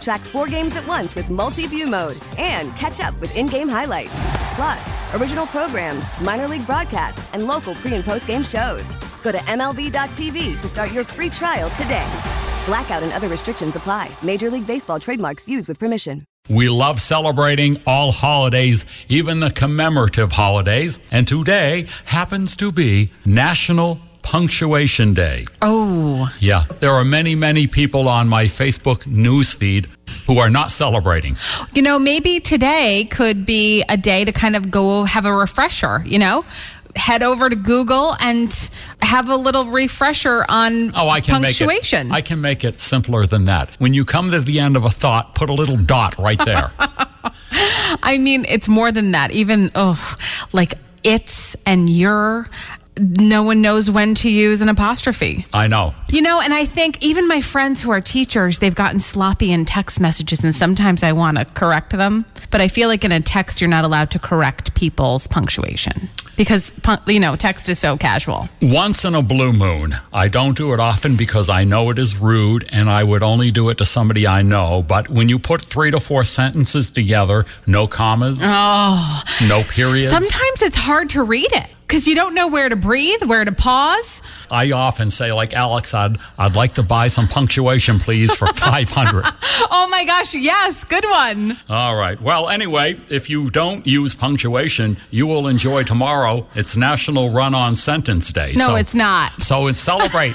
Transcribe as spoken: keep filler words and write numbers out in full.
Track four games at once with multi-view mode and catch up with in-game highlights. Plus, original programs, minor league broadcasts, and local pre- and post-game shows. Go to M L B dot T V to start your free trial today. Blackout and other restrictions apply. Major League Baseball trademarks used with permission. We love celebrating all holidays, even the commemorative holidays. And today happens to be National Punctuation Day. Oh. Yeah. There are many, many people on my Facebook newsfeed who are not celebrating. You know, maybe today could be a day to kind of go have a refresher, you know? Head over to Google and have a little refresher on oh, I can punctuation. Make it, I can make it simpler than that. When you come to the end of a thought, put a little dot right there. I mean, it's more than that. Even, oh, like it's and you're. No one knows when to use an apostrophe. I know. You know, and I think even my friends who are teachers, they've gotten sloppy in text messages, and sometimes I want to correct them. But I feel like in a text, you're not allowed to correct people's punctuation because, you know, text is so casual. Once in a blue moon. I don't do it often because I know it is rude, and I would only do it to somebody I know. But when you put three to four sentences together, no commas, oh, no periods. Sometimes it's hard to read it. Because you don't know where to breathe, where to pause. I often say, like, Alex, I'd, I'd like to buy some punctuation, please, for five hundred dollars. Oh, my gosh, yes. Good one. All right. Well, anyway, if you don't use punctuation, you will enjoy tomorrow. It's National Run-On Sentence Day. No, so, it's not. So it's celebrate.